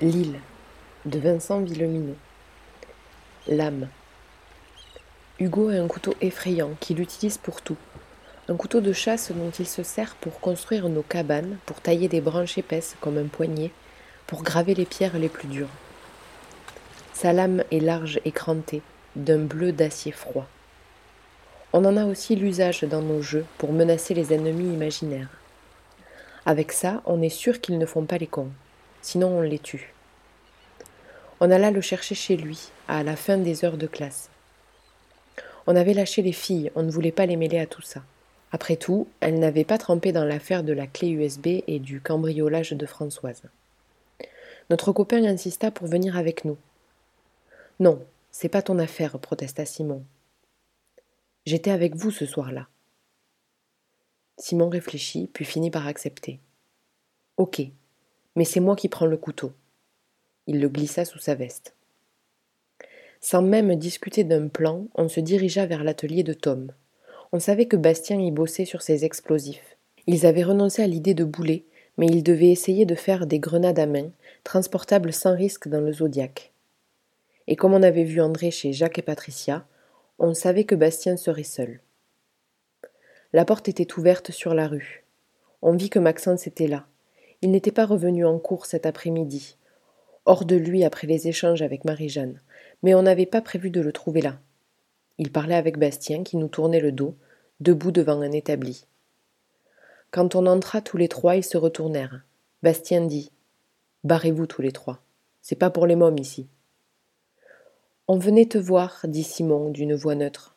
L'île de Vincent Villeminot. L'âme. Hugo a un couteau effrayant qu'il utilise pour tout. Un couteau de chasse dont il se sert pour construire nos cabanes, pour tailler des branches épaisses comme un poignet, pour graver les pierres les plus dures. Sa lame est large et crantée, d'un bleu d'acier froid. On en a aussi l'usage dans nos jeux pour menacer les ennemis imaginaires. Avec ça, on est sûr qu'ils ne font pas les cons. Sinon on les tue. On alla le chercher chez lui, à la fin des heures de classe. On avait lâché les filles, on ne voulait pas les mêler à tout ça. Après tout, elles n'avaient pas trempé dans l'affaire de la clé USB et du cambriolage de Françoise. Notre copain insista pour venir avec nous. « Non, c'est pas ton affaire, » protesta Simon. « J'étais avec vous ce soir-là. » Simon réfléchit, puis finit par accepter. « Ok. » Mais c'est moi qui prends le couteau. Il le glissa sous sa veste. Sans même discuter d'un plan, on se dirigea vers l'atelier de Tom. On savait que Bastien y bossait sur ses explosifs. Ils avaient renoncé à l'idée de boulet, mais ils devaient essayer de faire des grenades à main, transportables sans risque dans le Zodiac. Et comme on avait vu André chez Jacques et Patricia, on savait que Bastien serait seul. La porte était ouverte sur la rue. On vit que Maxence était là. Il n'était pas revenu en cours cet après-midi, hors de lui après les échanges avec Marie-Jeanne, mais on n'avait pas prévu de le trouver là. Il parlait avec Bastien qui nous tournait le dos, debout devant un établi. Quand on entra tous les trois, ils se retournèrent. Bastien dit « Barrez-vous tous les trois, c'est pas pour les mômes ici. »« On venait te voir, » dit Simon d'une voix neutre.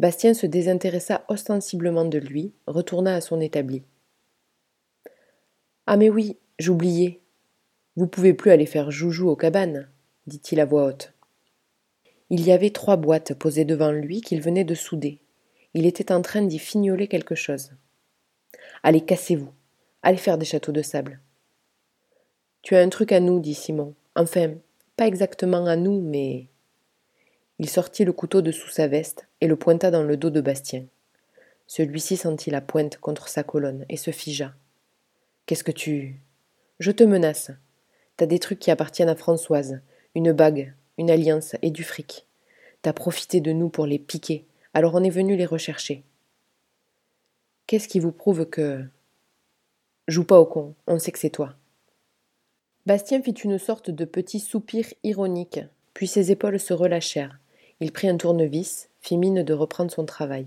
Bastien se désintéressa ostensiblement de lui, retourna à son établi. « Ah mais oui, j'oubliais. Vous pouvez plus aller faire joujou aux cabanes, » dit-il à voix haute. Il y avait 3 boîtes posées devant lui qu'il venait de souder. Il était en train d'y fignoler quelque chose. « Allez, cassez-vous. Allez faire des châteaux de sable. »« Tu as un truc à nous, » dit Simon. « Enfin, pas exactement à nous, mais... » Il sortit le couteau de sous sa veste et le pointa dans le dos de Bastien. Celui-ci sentit la pointe contre sa colonne et se figea. « Qu'est-ce que tu... »« Je te menace. T'as des trucs qui appartiennent à Françoise, une bague, une alliance et du fric. T'as profité de nous pour les piquer, alors on est venu les rechercher. »« Qu'est-ce qui vous prouve que... »« Joue pas au con, on sait que c'est toi. » Bastien fit une sorte de petit soupir ironique, puis ses épaules se relâchèrent. Il prit un tournevis, fit mine de reprendre son travail.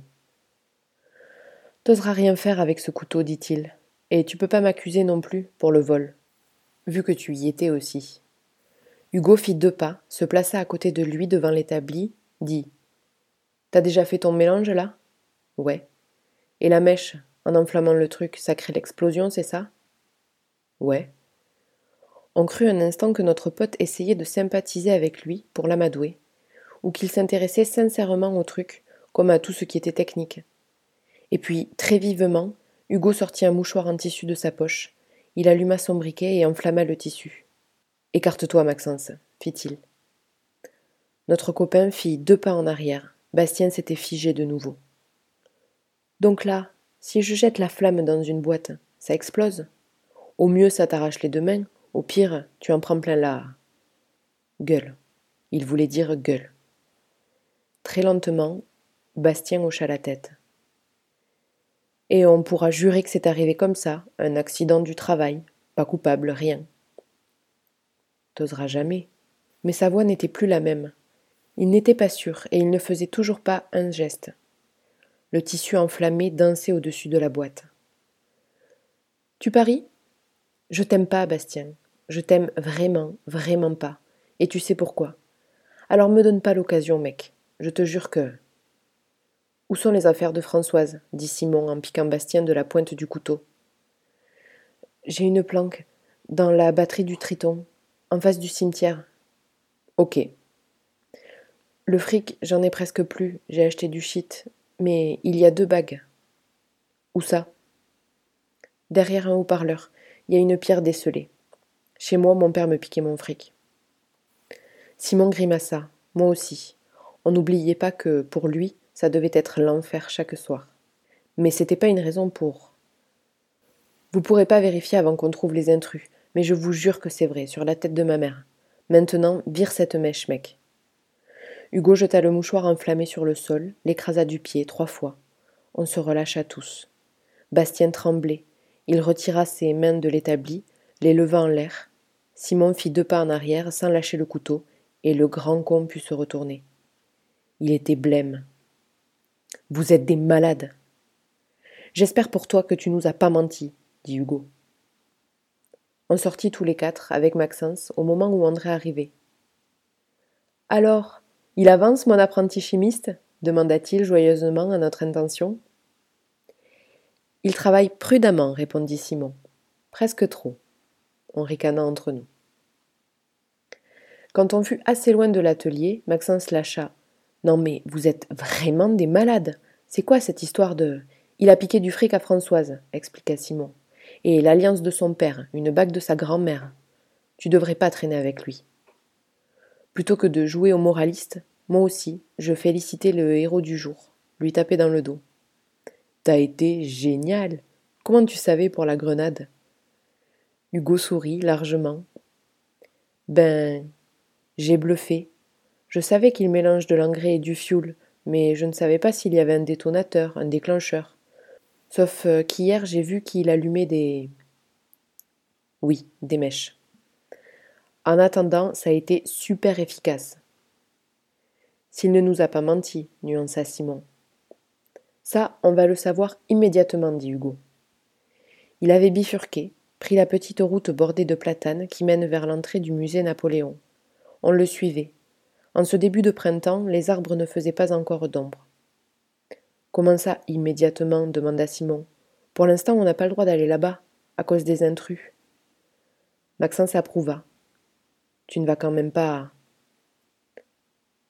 « T'oseras rien faire avec ce couteau, dit-il. » Et tu peux pas m'accuser non plus pour le vol, vu que tu y étais aussi. Hugo fit 2 pas, se plaça à côté de lui devant l'établi, dit « T'as déjà fait ton mélange là ?»« Ouais. »« Et la mèche, en enflammant le truc, ça crée l'explosion, c'est ça ?»« Ouais. » On crut un instant que notre pote essayait de sympathiser avec lui pour l'amadouer, ou qu'il s'intéressait sincèrement au truc, comme à tout ce qui était technique. Et puis, très vivement, Hugo sortit un mouchoir en tissu de sa poche. Il alluma son briquet et enflamma le tissu. « Écarte-toi, Maxence, » fit-il. Notre copain fit 2 pas en arrière. Bastien s'était figé de nouveau. « Donc là, si je jette la flamme dans une boîte, ça explose. Au mieux, ça t'arrache les 2 mains. Au pire, tu en prends plein la... » Gueule. Il voulait dire gueule. Très lentement, Bastien hocha la tête. Et on pourra jurer que c'est arrivé comme ça, un accident du travail, pas coupable, rien. T'oseras jamais. Mais sa voix n'était plus la même. Il n'était pas sûr et il ne faisait toujours pas un geste. Le tissu enflammé dansait au-dessus de la boîte. Tu paries ? Je t'aime pas, Bastien. Je t'aime vraiment, vraiment pas. Et tu sais pourquoi. Alors me donne pas l'occasion, mec. Je te jure que... « Où sont les affaires de Françoise ?» dit Simon en piquant Bastien de la pointe du couteau. « J'ai une planque dans la batterie du Triton, en face du cimetière. »« Ok. »« Le fric, j'en ai presque plus, j'ai acheté du shit, mais il y a 2 bagues. »« Où ça ?»« Derrière un haut-parleur, il y a une pierre décelée. Chez moi, mon père me piquait mon fric. » Simon grimaça, moi aussi. On n'oubliait pas que, pour lui, ça devait être l'enfer chaque soir. Mais c'était pas une raison pour... « Vous pourrez pas vérifier avant qu'on trouve les intrus. Mais je vous jure que c'est vrai, sur la tête de ma mère. Maintenant, vire cette mèche, mec. » Hugo jeta le mouchoir enflammé sur le sol, l'écrasa du pied 3 fois. On se relâcha tous. Bastien tremblait. Il retira ses mains de l'établi, les leva en l'air. Simon fit 2 pas en arrière sans lâcher le couteau, et le grand con put se retourner. Il était blême. « Vous êtes des malades !»« J'espère pour toi que tu nous as pas menti, » dit Hugo. On sortit tous les 4 avec Maxence au moment où André arrivait. « Alors, il avance, mon apprenti chimiste ?» demanda-t-il joyeusement à notre intention. « Il travaille prudemment, » répondit Simon. « Presque trop. » On ricana entre nous. Quand on fut assez loin de l'atelier, Maxence lâcha. « Non mais, vous êtes vraiment des malades. C'est quoi cette histoire de... »« Il a piqué du fric à Françoise, » expliqua Simon. « Et l'alliance de son père, une bague de sa grand-mère. Tu devrais pas traîner avec lui. » Plutôt que de jouer au moraliste, moi aussi, je félicitais le héros du jour, lui tapais dans le dos. « T'as été génial. Comment tu savais pour la grenade ?» Hugo sourit largement. « Ben, j'ai bluffé. Je savais qu'il mélange de l'engrais et du fioul, mais je ne savais pas s'il y avait un détonateur, un déclencheur. Sauf qu'hier, j'ai vu qu'il allumait des... » Oui, des mèches. En attendant, ça a été super efficace. « S'il ne nous a pas menti, » nuança Simon. « Ça, on va le savoir immédiatement, » dit Hugo. Il avait bifurqué, pris la petite route bordée de platanes qui mène vers l'entrée du musée Napoléon. On le suivait. En ce début de printemps, les arbres ne faisaient pas encore d'ombre. « Comment ça, immédiatement ?» demanda Simon. « Pour l'instant, on n'a pas le droit d'aller là-bas, à cause des intrus. » Maxence approuva. « Tu ne vas quand même pas... »«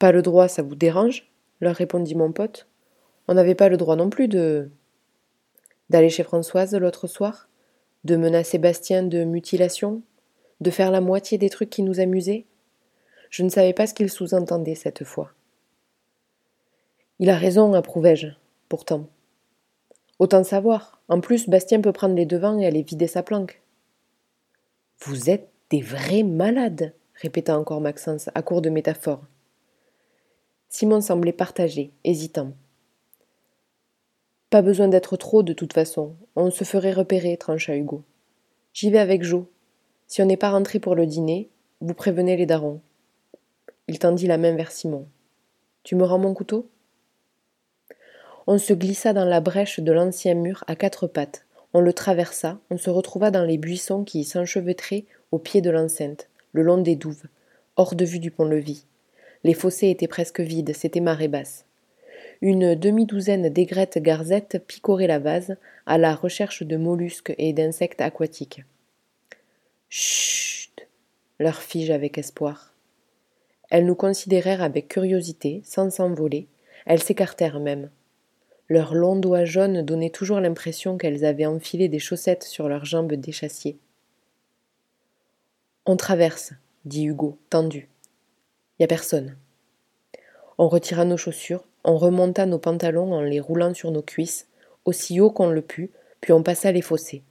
Pas le droit, ça vous dérange ?» leur répondit mon pote. On n'avait pas le droit non plus de... d'aller chez Françoise l'autre soir, de menacer Bastien de mutilation, de faire la moitié des trucs qui nous amusaient. Je ne savais pas ce qu'il sous-entendait cette fois. Il a raison, approuvai-je, pourtant. Autant savoir. En plus, Bastien peut prendre les devants et aller vider sa planque. Vous êtes des vrais malades, répéta encore Maxence, à court de métaphores. Simon semblait partagé, hésitant. Pas besoin d'être trop, de toute façon. On se ferait repérer, trancha Hugo. J'y vais avec Joe. Si on n'est pas rentré pour le dîner, vous prévenez les darons. Il tendit la main vers Simon. Tu me rends mon couteau ? On se glissa dans la brèche de l'ancien mur à 4 pattes. On le traversa, on se retrouva dans les buissons qui s'enchevêtraient au pied de l'enceinte, le long des douves, hors de vue du pont-levis. Les fossés étaient presque vides, c'était marée basse. Une demi-douzaine d'aigrettes garzettes picoraient la vase à la recherche de mollusques et d'insectes aquatiques. « Chut !» leur fis-je avec espoir. Elles nous considérèrent avec curiosité, sans s'envoler, elles s'écartèrent même. Leurs longs doigts jaunes donnaient toujours l'impression qu'elles avaient enfilé des chaussettes sur leurs jambes d'échassier. « On traverse, » dit Hugo, tendu. « Y a personne. » On retira nos chaussures, on remonta nos pantalons en les roulant sur nos cuisses, aussi haut qu'on le put, puis on passa les fossés.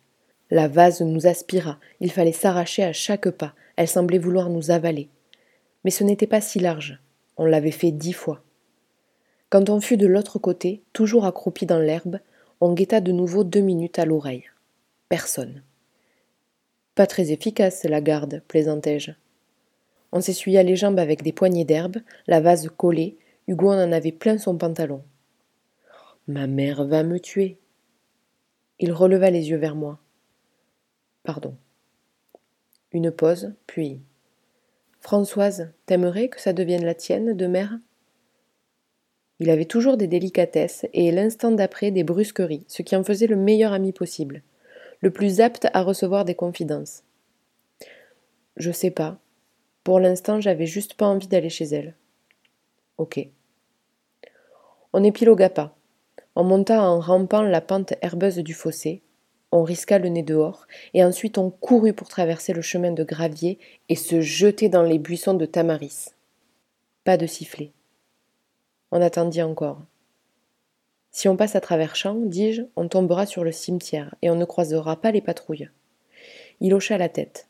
La vase nous aspira, il fallait s'arracher à chaque pas, elle semblait vouloir nous avaler. Mais ce n'était pas si large, on l'avait fait 10 fois. Quand on fut de l'autre côté, toujours accroupi dans l'herbe, on guetta de nouveau 2 minutes à l'oreille. Personne. Pas très efficace, la garde, plaisantai-je. On s'essuya les jambes avec des poignées d'herbe, la vase collée, Hugo en avait plein son pantalon. « Ma mère va me tuer !» Il releva les yeux vers moi. « Pardon. » Une pause, puis « Françoise, t'aimerais que ça devienne la tienne de mère ?» Il avait toujours des délicatesses et l'instant d'après des brusqueries, ce qui en faisait le meilleur ami possible, le plus apte à recevoir des confidences. « Je sais pas. Pour l'instant, j'avais juste pas envie d'aller chez elle. » Ok. On épiloguea pas. On monta en rampant la pente herbeuse du fossé, on risqua le nez dehors, et ensuite on courut pour traverser le chemin de gravier et se jeter dans les buissons de tamaris. Pas de sifflet. On attendit encore. Si on passe à travers champs, dis-je, on tombera sur le cimetière, et on ne croisera pas les patrouilles. Il hocha la tête.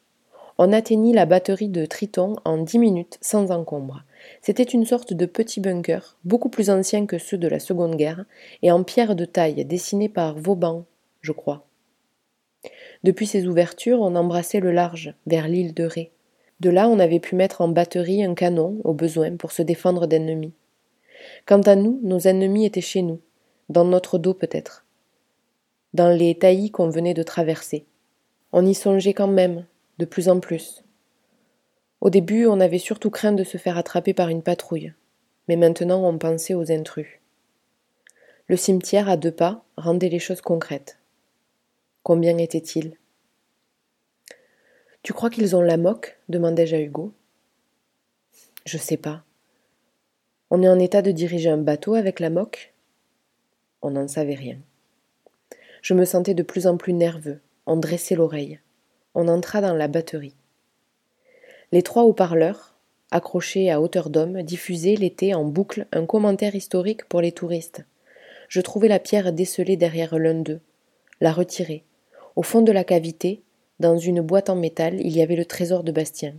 On atteignit la batterie de Triton en 10 minutes, sans encombre. C'était une sorte de petit bunker, beaucoup plus ancien que ceux de la Seconde Guerre, et en pierre de taille, dessinée par Vauban, je crois. Depuis ces ouvertures, on embrassait le large, vers l'île de Ré. De là, on avait pu mettre en batterie un canon, au besoin, pour se défendre d'ennemis. Quant à nous, nos ennemis étaient chez nous, dans notre dos peut-être, dans les taillis qu'on venait de traverser. On y songeait quand même, de plus en plus. Au début, on avait surtout craint de se faire attraper par une patrouille, mais maintenant on pensait aux intrus. Le cimetière à 2 pas rendait les choses concrètes. Combien étaient-ils ? « Tu crois qu'ils ont la moque ?» demandai-je à Hugo. « Je sais pas. On est en état de diriger un bateau avec la moque ?» On n'en savait rien. Je me sentais de plus en plus nerveux. On dressait l'oreille. On entra dans la batterie. Les 3 haut-parleurs, accrochés à hauteur d'homme, diffusaient l'été en boucle un commentaire historique pour les touristes. Je trouvai la pierre décelée derrière l'un d'eux, la retirer. Au fond de la cavité, dans une boîte en métal, il y avait le trésor de Bastien,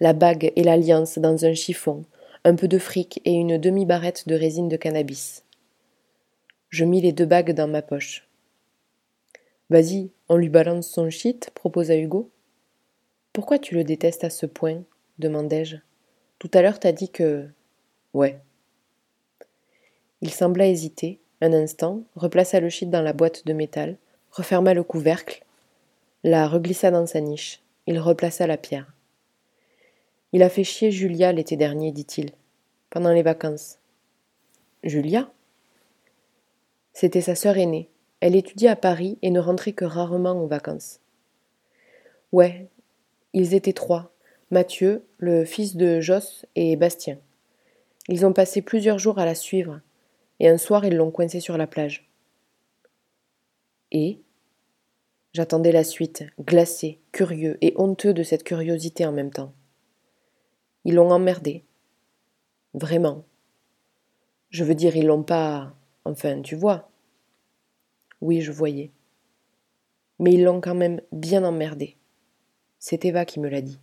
la bague et l'alliance dans un chiffon, un peu de fric et une demi-barrette de résine de cannabis. Je mis les 2 bagues dans ma poche. « Vas-y, on lui balance son shit ?» proposa Hugo. « Pourquoi tu le détestes à ce point ?» demandai-je. « Tout à l'heure t'as dit que... »« Ouais. » Il sembla hésiter, un instant, replaça le shit dans la boîte de métal, referma le couvercle, la reglissa dans sa niche. Il replaça la pierre. « Il a fait chier Julia l'été dernier, dit-il, pendant les vacances. »« Julia ?» C'était sa sœur aînée. Elle étudiait à Paris et ne rentrait que rarement aux vacances. « Ouais. » Ils étaient 3, Mathieu, le fils de Josse et Bastien. Ils ont passé plusieurs jours à la suivre, et un soir ils l'ont coincée sur la plage. Et j'attendais la suite, glacé, curieux et honteux de cette curiosité en même temps. Ils l'ont emmerdée. Vraiment. Je veux dire, ils l'ont pas... Enfin, tu vois. Oui, je voyais. Mais ils l'ont quand même bien emmerdée. C'est Eva qui me l'a dit.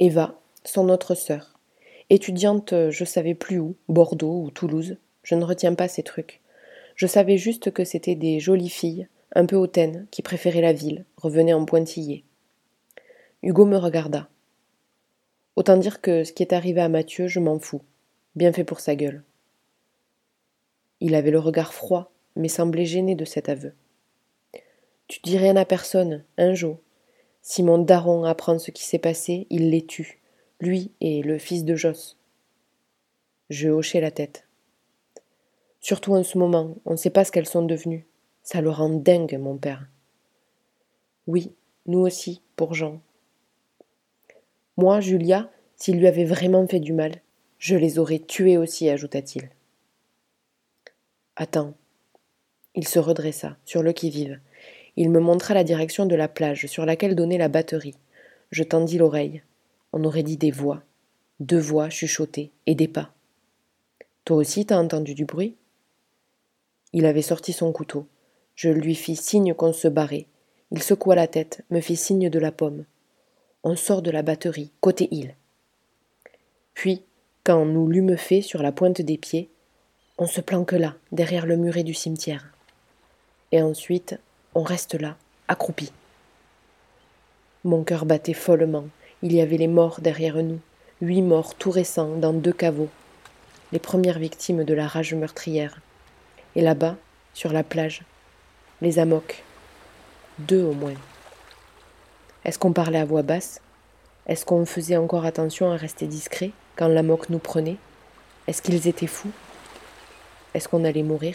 Eva, son autre sœur, étudiante je savais plus où, Bordeaux ou Toulouse, je ne retiens pas ces trucs. Je savais juste que c'était des jolies filles, un peu hautaines, qui préféraient la ville, revenaient en pointillés. Hugo me regarda. Autant dire que ce qui est arrivé à Mathieu, je m'en fous. Bien fait pour sa gueule. Il avait le regard froid, mais semblait gêné de cet aveu. « Tu dis rien à personne, hein, Joe ? Si mon daron apprend ce qui s'est passé, il les tue, lui et le fils de Josse. » Je hochai la tête. « Surtout en ce moment, on ne sait pas ce qu'elles sont devenues. Ça le rend dingue, mon père. » « Oui, nous aussi, pour Jean. » « Moi, Julia, s'il lui avait vraiment fait du mal, je les aurais tués aussi, » ajouta-t-il. « Attends. » Il se redressa, sur le qui-vive. Il me montra la direction de la plage sur laquelle donnait la batterie. Je tendis l'oreille. On aurait dit des voix. 2 voix chuchotées et des pas. « Toi aussi, t'as entendu du bruit ?» Il avait sorti son couteau. Je lui fis signe qu'on se barrait. Il secoua la tête, me fit signe de la pomme. On sort de la batterie, côté île. Puis, quand nous l'eûmes fait sur la pointe des pieds, on se planque là, derrière le muret du cimetière. Et ensuite... on reste là, accroupi. Mon cœur battait follement. Il y avait les morts derrière nous. 8 morts tout récents dans 2 caveaux. Les premières victimes de la rage meurtrière. Et là-bas, sur la plage, les amoks. 2 au moins. Est-ce qu'on parlait à voix basse ? Est-ce qu'on faisait encore attention à rester discret quand l'amok nous prenait ? Est-ce qu'ils étaient fous ? Est-ce qu'on allait mourir ?